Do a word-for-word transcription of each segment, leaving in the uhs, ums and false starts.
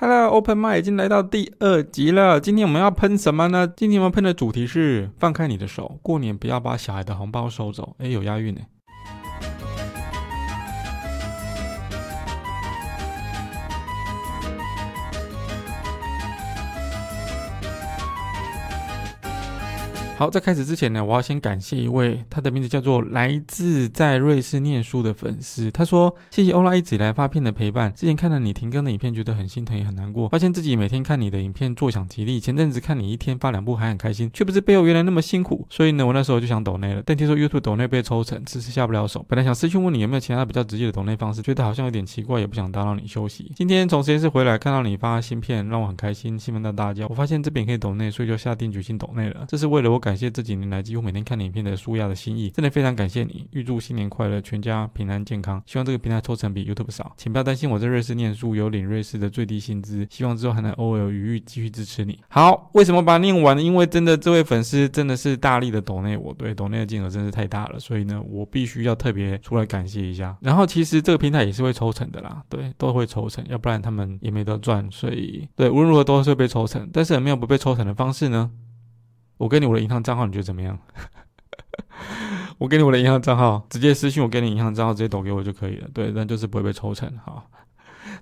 Hello, Open Mic 已经来到第二集了。今天我们要喷什么呢？今天我们喷的主题是放开你的手，过年不要把小孩的红包收走。哎，有押韵耶。好，在开始之前呢，我要先感谢一位，他的名字叫做来自在瑞士念书的粉丝。他说：谢谢欧拉一直以来发片的陪伴，之前看了你停更的影片，觉得很心疼也很难过，发现自己每天看你的影片坐享其力。前阵子看你一天发两部还很开心，却不知背后原来那么辛苦。所以呢，我那时候就想抖内了，但听说 YouTube 抖内被抽成，迟迟下不了手。本来想私讯问你有没有其他比较直接的抖内方式，觉得好像有点奇怪，也不想打扰你休息。今天从实验室回来，看到你发新片，让我很开心，兴奋到大叫。我发现这边可以抖内，所以就下定决心抖内了。这是为了我感谢这几年来几乎每天看影片的舒压的心意，真的非常感谢你，预祝新年快乐，全家平安健康。希望这个平台抽成比 YouTube 少，请不要担心，我在瑞士念书有领瑞士的最低薪资，希望之后还能偶尔余裕继续支持你。好，为什么把它念完？因为真的这位粉丝真的是大力的抖内我，对，抖内的金额真是太大了，所以呢我必须要特别出来感谢一下。然后其实这个平台也是会抽成的啦，对，都会抽成，要不然他们也没得赚，所以对，无论如何都是会被抽成。但是有没有不被抽成的方式呢？我给你我的银行账号，你觉得怎么样？我给你我的银行账号，直接私讯我给你银行账号，直接抖给我就可以了。对，但就是不会被抽成。好，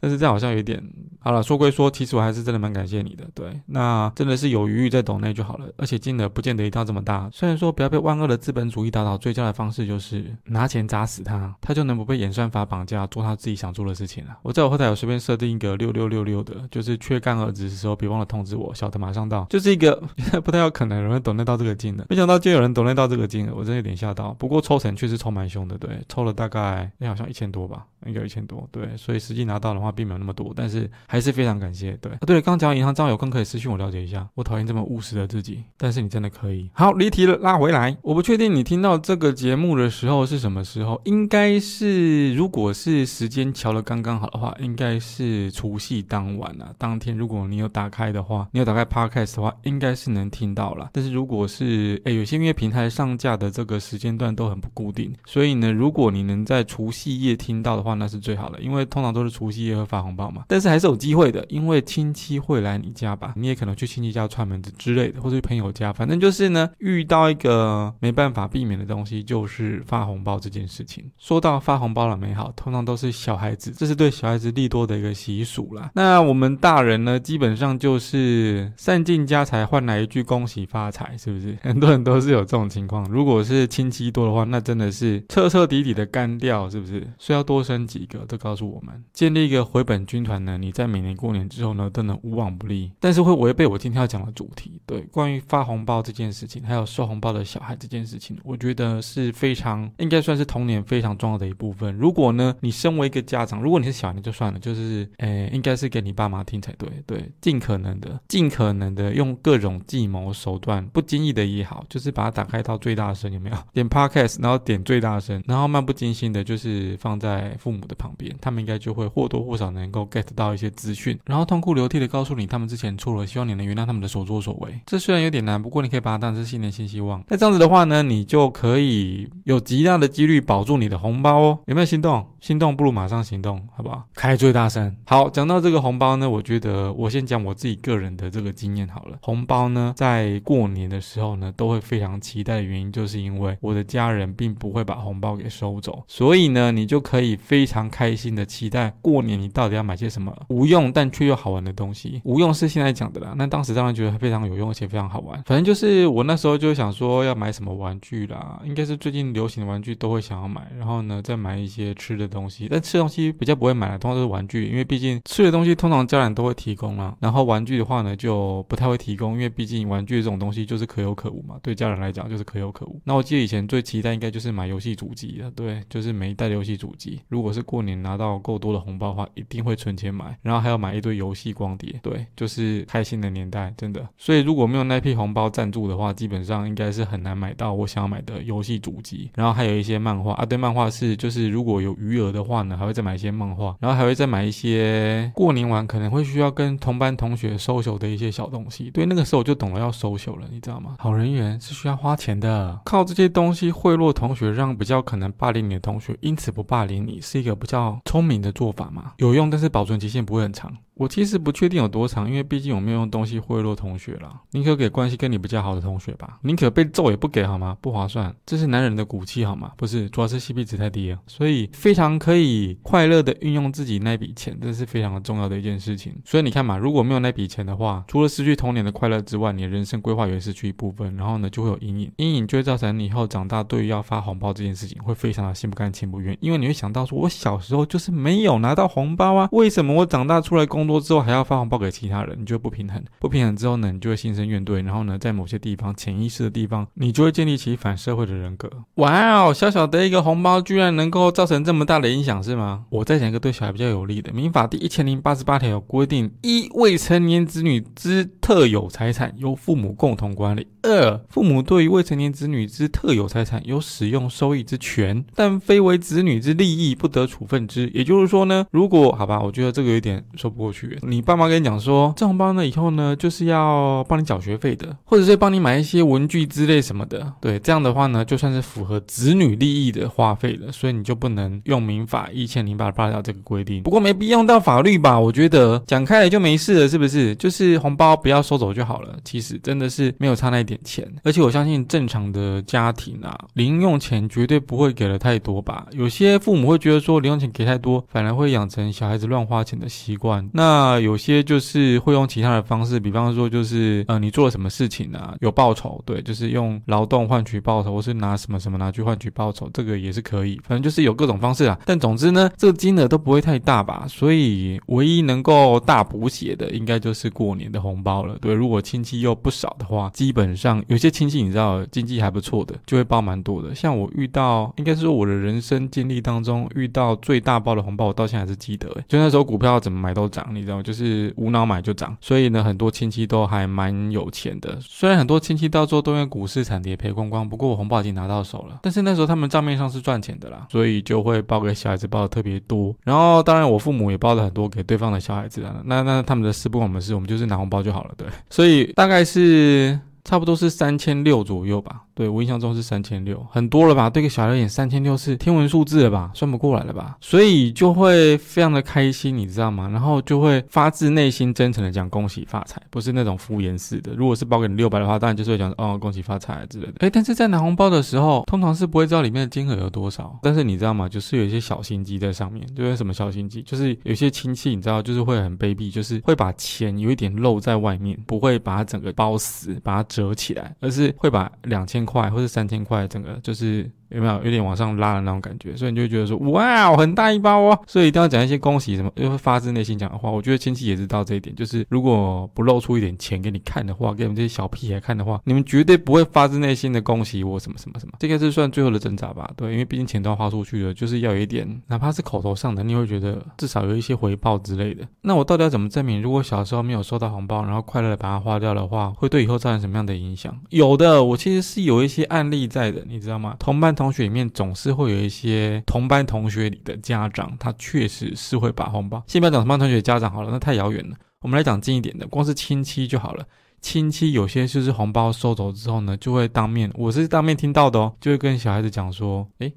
但是这样好像有点好了。说归说，其实我还是真的蛮感谢你的。对，那真的是有余裕在抖内就好了，而且金额不见得一定要这么大。虽然说不要被万恶的资本主义打倒，最佳的方式就是拿钱砸死他，他就能不被演算法绑架，做他自己想做的事情了。我在我后台有随便设定一个六六六六的，就是缺干儿子的时候别忘了通知我，小的马上到，就是一个不太有可能有人抖内到这个金额，没想到就有人抖内到这个金额，我真的有点吓到。不过抽成确实抽蛮凶的，对，抽了大概哎好像一千多吧，应该有一千多，对，所以实际拿到的话并没有那么多，但是还是非常感谢。对、啊、对了，刚刚讲到银行账有空可以私讯我了解一下，我讨厌这么务实的自己，但是你真的可以。好，离题了，拉回来。我不确定你听到这个节目的时候是什么时候，应该是如果是时间瞧了刚刚好的话，应该是除夕当晚啊，当天如果你有打开的话，你有打开 Podcast 的话，应该是能听到啦。但是如果是诶有些音乐平台上架的这个时间段都很不固定，所以呢如果你能在除夕夜听到的话那是最好的，因为通常都是除夕夜会发红包嘛，但是还是有机会的，因为亲戚会来你家吧，你也可能去亲戚家串门子之类的，或者去朋友家，反正就是呢遇到一个没办法避免的东西，就是发红包这件事情。说到发红包的美好，通常都是小孩子，这是对小孩子利多的一个习俗啦。那我们大人呢基本上就是散尽家财换来一句恭喜发财，是不是很多人都是有这种情况？如果是亲戚多的话，那真的是彻彻底底的干掉，是不是？所以要多生几个，这告诉我们建立一个回本军团呢，你在每年过年之后呢都能无往不利。但是会违背我今天要讲的主题，对，关于发红包这件事情还有收红包的小孩这件事情，我觉得是非常应该算是童年非常重要的一部分。如果呢你身为一个家长，如果你是小孩就算了，就是诶应该是给你爸妈听才对，对，尽可能的尽可能的用各种计谋手段，不经意的也好，就是把它打开到最大声，有没有点 podcast 然后点最大声，然后漫不经心的就是放在父母的旁边，他们应该就会或多或少能够 get 到一些资讯，然后痛哭流涕的告诉你他们之前错了，希望你能原谅他们的所作所为。这虽然有点难，不过你可以把它当成是新年新希望。那这样子的话呢，你就可以有极大的几率保住你的红包哦。有没有心动？心动不如马上行动，好不好？开最大声。好，讲到这个红包呢，我觉得我先讲我自己个人的这个经验好了。红包呢在过年的时候呢都会非常期待的原因，就是因为我的家人并不会把红包给收走，所以呢你就可以非常开心的期待过年你到底要买些什么无用但却又好玩的东西。无用是现在讲的啦，那当时当然觉得非常有用而且非常好玩。反正就是我那时候就想说要买什么玩具啦，应该是最近流行的玩具都会想要买，然后呢再买一些吃的东西，但吃东西比较不会买啦，通常都是玩具，因为毕竟吃的东西通常家人都会提供啦，然后玩具的话呢就不太会提供，因为毕竟玩具这种东西就是可有可无嘛，对家人来讲就是可有可无。那我记得以前最期待应该就是买游戏主机的，对，就是每一代游戏主机，如果是过年拿到够多的红包的话一定会存钱买，然后还要买一堆游戏光碟，对，就是开心的年代，真的。所以如果没有那批红包赞助的话，基本上应该是很难买到我想要买的游戏主机，然后还有一些漫画啊，对，漫画是就是如果有余额的话呢还会再买一些漫画，然后还会再买一些过年玩可能会需要跟同班同学 social 的一些小东西，对，那个时候我就懂了要 social 了，你知道吗？好人缘是需要花钱的，靠这些东西贿赂同学，让比较可能霸凌你的同学因此不霸凌你，是一个比较聪明的做法嘛。有用，但是保存期限不会很长。我其实不确定有多长，因为毕竟我没有用东西贿赂同学啦，宁可给关系跟你比较好的同学吧，宁可被揍也不给好吗？不划算，这是男人的骨气好吗？不是，主要是 C P 值太低了，所以非常可以快乐的运用自己那笔钱，这是非常重要的一件事情。所以你看嘛，如果没有那笔钱的话，除了失去童年的快乐之外，你的人生规划也会失去一部分，然后呢就会有阴影，阴影就会造成你以后长大对于要发红包这件事情会非常的心不甘情不愿，因为你会想到说我小时候就是没有拿到红包啊，为什么我长大出来工作之后还要发红包给其他人，你就不平衡。不平衡之后呢，你就会心生怨怼，然后呢，在某些地方潜意识的地方，你就会建立起反社会的人格。哇哦，小小的一个红包居然能够造成这么大的影响是吗？我再讲一个对小孩比较有利的，民法第一千零八十八条有规定：一、未成年子女之特有财产由父母共同管理；二、父母对于未成年子女之特有财产有使用收益之权，但非为子女之利益不得处分之。也就是说呢，如果好吧，我觉得这个有点说不过去。你爸妈跟你讲说这红包呢以后呢就是要帮你缴学费的，或者是帮你买一些文具之类什么的，对，这样的话呢就算是符合子女利益的花费了，所以你就不能用民法一千零八十八条这个规定。不过没必要用到法律吧，我觉得讲开了就没事了，是不是？就是红包不要收走就好了，其实真的是没有差那一点钱。而且我相信正常的家庭啊，零用钱绝对不会给了太多吧，有些父母会觉得说零用钱给太多反而会养成小孩子乱花钱的习惯，那那有些就是会用其他的方式，比方说就是呃你做了什么事情啊有报酬，对，就是用劳动换取报酬，或是拿什么什么拿去换取报酬，这个也是可以，反正就是有各种方式啊。但总之呢这个金额都不会太大吧，所以唯一能够大补血的应该就是过年的红包了，对，如果亲戚又不少的话，基本上有些亲戚你知道经济还不错的就会包蛮多的，像我遇到应该是说我的人生经历当中遇到最大包的红包我到现在还是记得，就那时候股票怎么买都涨，你知道吗？就是无脑买就涨，所以呢很多亲戚都还蛮有钱的，虽然很多亲戚到最后都因为股市惨跌赔光光，不过我红包已经拿到手了，但是那时候他们账面上是赚钱的啦，所以就会包给小孩子包的特别多，然后当然我父母也包了很多给对方的小孩子啦，那那他们的事不管我们事，我们就是拿红包就好了，对，所以大概是差不多是三千六左右吧，对，我印象中是三千六，很多了吧，对个小孩演三千六是天文数字了吧，算不过来了吧，所以就会非常的开心你知道吗，然后就会发自内心真诚的讲恭喜发财，不是那种敷衍式的，如果是包给你六百的话当然就是会讲哦恭喜发财之类的，诶，但是在拿红包的时候通常是不会知道里面的金额有多少，但是你知道吗，就是有一些小心机在上面，就是什么小心机，就是有些亲戚你知道就是会很卑鄙，就是会把钱有一点露在外面，不会把它整个包死把它折起来，而是会把两千块或是三千块整个就是有没有有点往上拉的那种感觉，所以你就会觉得说哇很大一包哦，所以一定要讲一些恭喜什么，就会发自内心讲的话，我觉得亲戚也知道这一点，就是如果不露出一点钱给你看的话，给你们这些小屁孩看的话，你们绝对不会发自内心的恭喜我什么什么什么，这个是算最后的挣扎吧，对，因为毕竟钱都要花出去了，就是要有一点哪怕是口头上的你会觉得至少有一些回报之类的。那我到底要怎么证明如果小时候没有收到红包然后快乐的把它花掉的话会对以后造成什么样的影响？有的，我其实是有一些案例在的你知道吗，同伴同学里面总是会有一些同班同学里的家长他确实是会把红包，先不要讲同班同学的家长好了，那太遥远了，我们来讲近一点的，光是亲戚就好了，亲戚有些就是红包收走之后呢就会当面，我是当面听到的哦，就会跟小孩子讲说诶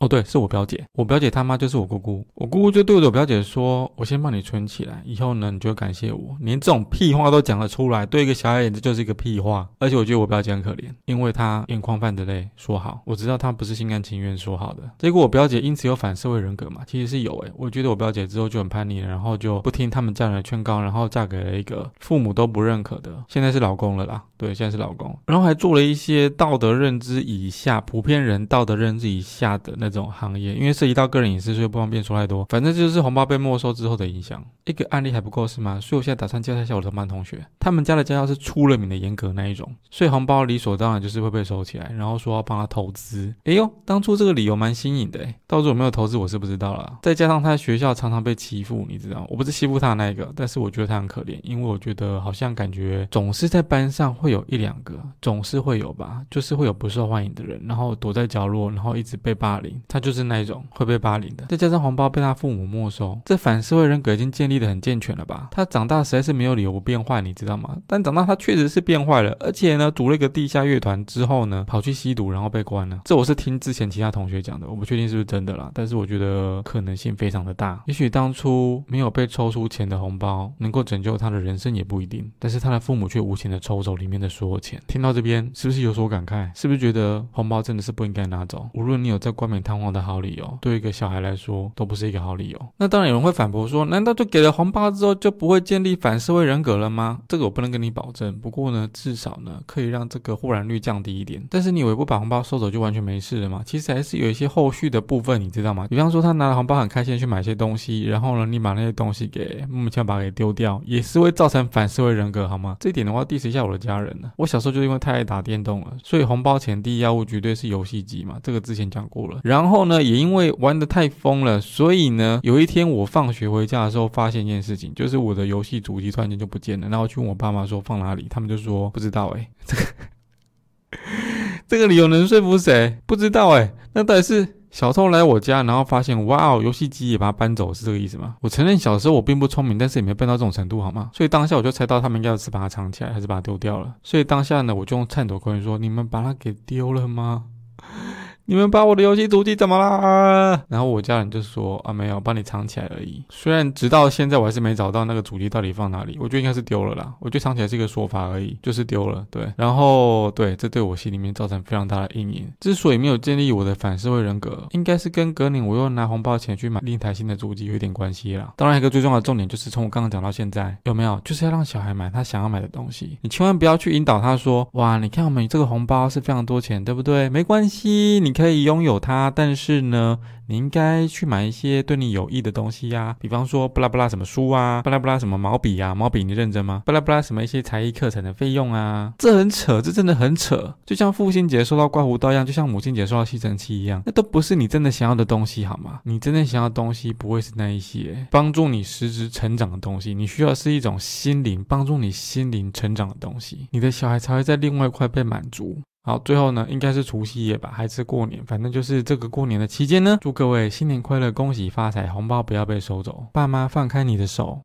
哦对，是我表姐，我表姐他妈就是我姑姑，我姑姑就对我表姐说我先帮你存起来，以后呢你就会感谢我，连这种屁话都讲得出来，对一个小孩子就是一个屁话。而且我觉得我表姐很可怜，因为她眼眶泛着泪说好，我知道她不是心甘情愿说好的，结果我表姐因此有反社会人格嘛，其实是有诶，我觉得我表姐之后就很叛逆了，然后就不听他们家人的劝告，然后嫁给了一个父母都不认可的，现在是老公了啦，对，现在是老公，然后还做了一些道德认知以下普遍人道德认知以下的那这种行业，因为涉及到个人隐私所以不方便说太多，反正就是红包被没收之后的影响。一个案例还不够是吗？所以我现在打算介绍一下我的同班同学，他们家的家教是出了名的严格那一种，所以红包理所当然就是会被收起来，然后说要帮他投资，哎呦当初这个理由蛮新颖的，到时候有没有投资我是不知道啦，再加上他在学校常常被欺负你知道，我不是欺负他那一个，但是我觉得他很可怜，因为我觉得好像感觉总是在班上会有一两个，总是会有吧，就是会有不受欢迎的人，然后躲在角落，然后一直被霸凌，凌，他就是那一种会被霸凌的，再加上红包被他父母没收，这反社会人格已经建立得很健全了吧。他长大实在是没有理由不变坏，你知道吗？但长大他确实是变坏了，而且呢组了一个地下乐团之后呢跑去吸毒，然后被关了。这我是听之前其他同学讲的，我不确定是不是真的啦，但是我觉得可能性非常的大。也许当初没有被抽出钱的红包能够拯救他的人生也不一定，但是他的父母却无情的抽走里面的所有钱。听到这边是不是有所感慨？是不是觉得红包真的是不应该拿走？无论你有在冠冕堂皇的好理由，对一个小孩来说都不是一个好理由。那当然有人会反驳说，难道就给了红包之后就不会建立反社会人格了吗？这个我不能跟你保证，不过呢至少呢可以让这个忽然率降低一点。但是你以为不把红包收走就完全没事了吗？其实还是有一些后续的部分，你知道吗？比方说他拿了红包很开心去买一些东西，然后呢你把那些东西给莫名其妙把它给丢掉，也是会造成反社会人格好吗？这一点的话 diss 一下我的家人了。我小时候就因为太爱打电动了，所以红包前第一要务绝对是游戏机嘛，这个之前讲过了。然后呢也因为玩得太疯了，所以呢有一天我放学回家的时候发现一件事情，就是我的游戏主机突然间就不见了。然后我去问我爸妈说放哪里，他们就说不知道欸。这个这个理由能说服谁？不知道欸。那到底是小偷来我家然后发现哇哦游戏机也把它搬走，是这个意思吗？我承认小时候我并不聪明，但是也没笨到这种程度好吗？所以当下我就猜到他们应该是把它藏起来还是把它丢掉了。所以当下呢我就用颤抖口音说，你们把它给丢了吗？你们把我的游戏主机怎么啦？然后我家人就说啊没有，帮你藏起来而已。虽然直到现在我还是没找到那个主机到底放哪里，我觉得应该是丢了啦，我觉得藏起来是一个说法而已，就是丢了。对，然后对，这对我心里面造成非常大的阴影。之所以没有建立我的反社会人格，应该是跟隔年我又拿红包钱去买另一台新的主机有点关系啦。当然一个最重要的重点就是从我刚刚讲到现在，有没有就是要让小孩买他想要买的东西。你千万不要去引导他说，哇你看我们这个红包是非常多钱对不对，没关系你可以拥有它，但是呢你应该去买一些对你有益的东西啊，比方说巴拉巴拉什么书啊，巴拉巴拉什么毛笔啊，毛笔你认真吗？巴拉巴拉什么一些才艺课程的费用啊。这很扯，这真的很扯，就像父亲节收到刮胡刀一样，就像母亲节收到吸尘器一样，那都不是你真的想要的东西好吗？你真的想要的东西不会是那一些帮助你实质成长的东西，你需要是一种心灵帮助你心灵成长的东西，你的小孩才会在另外一块被满足。好，最后呢应该是除夕夜吧还是过年，反正就是这个过年的期间呢，祝各位新年快乐，恭喜发财，红包不要被收走，爸妈放开你的手，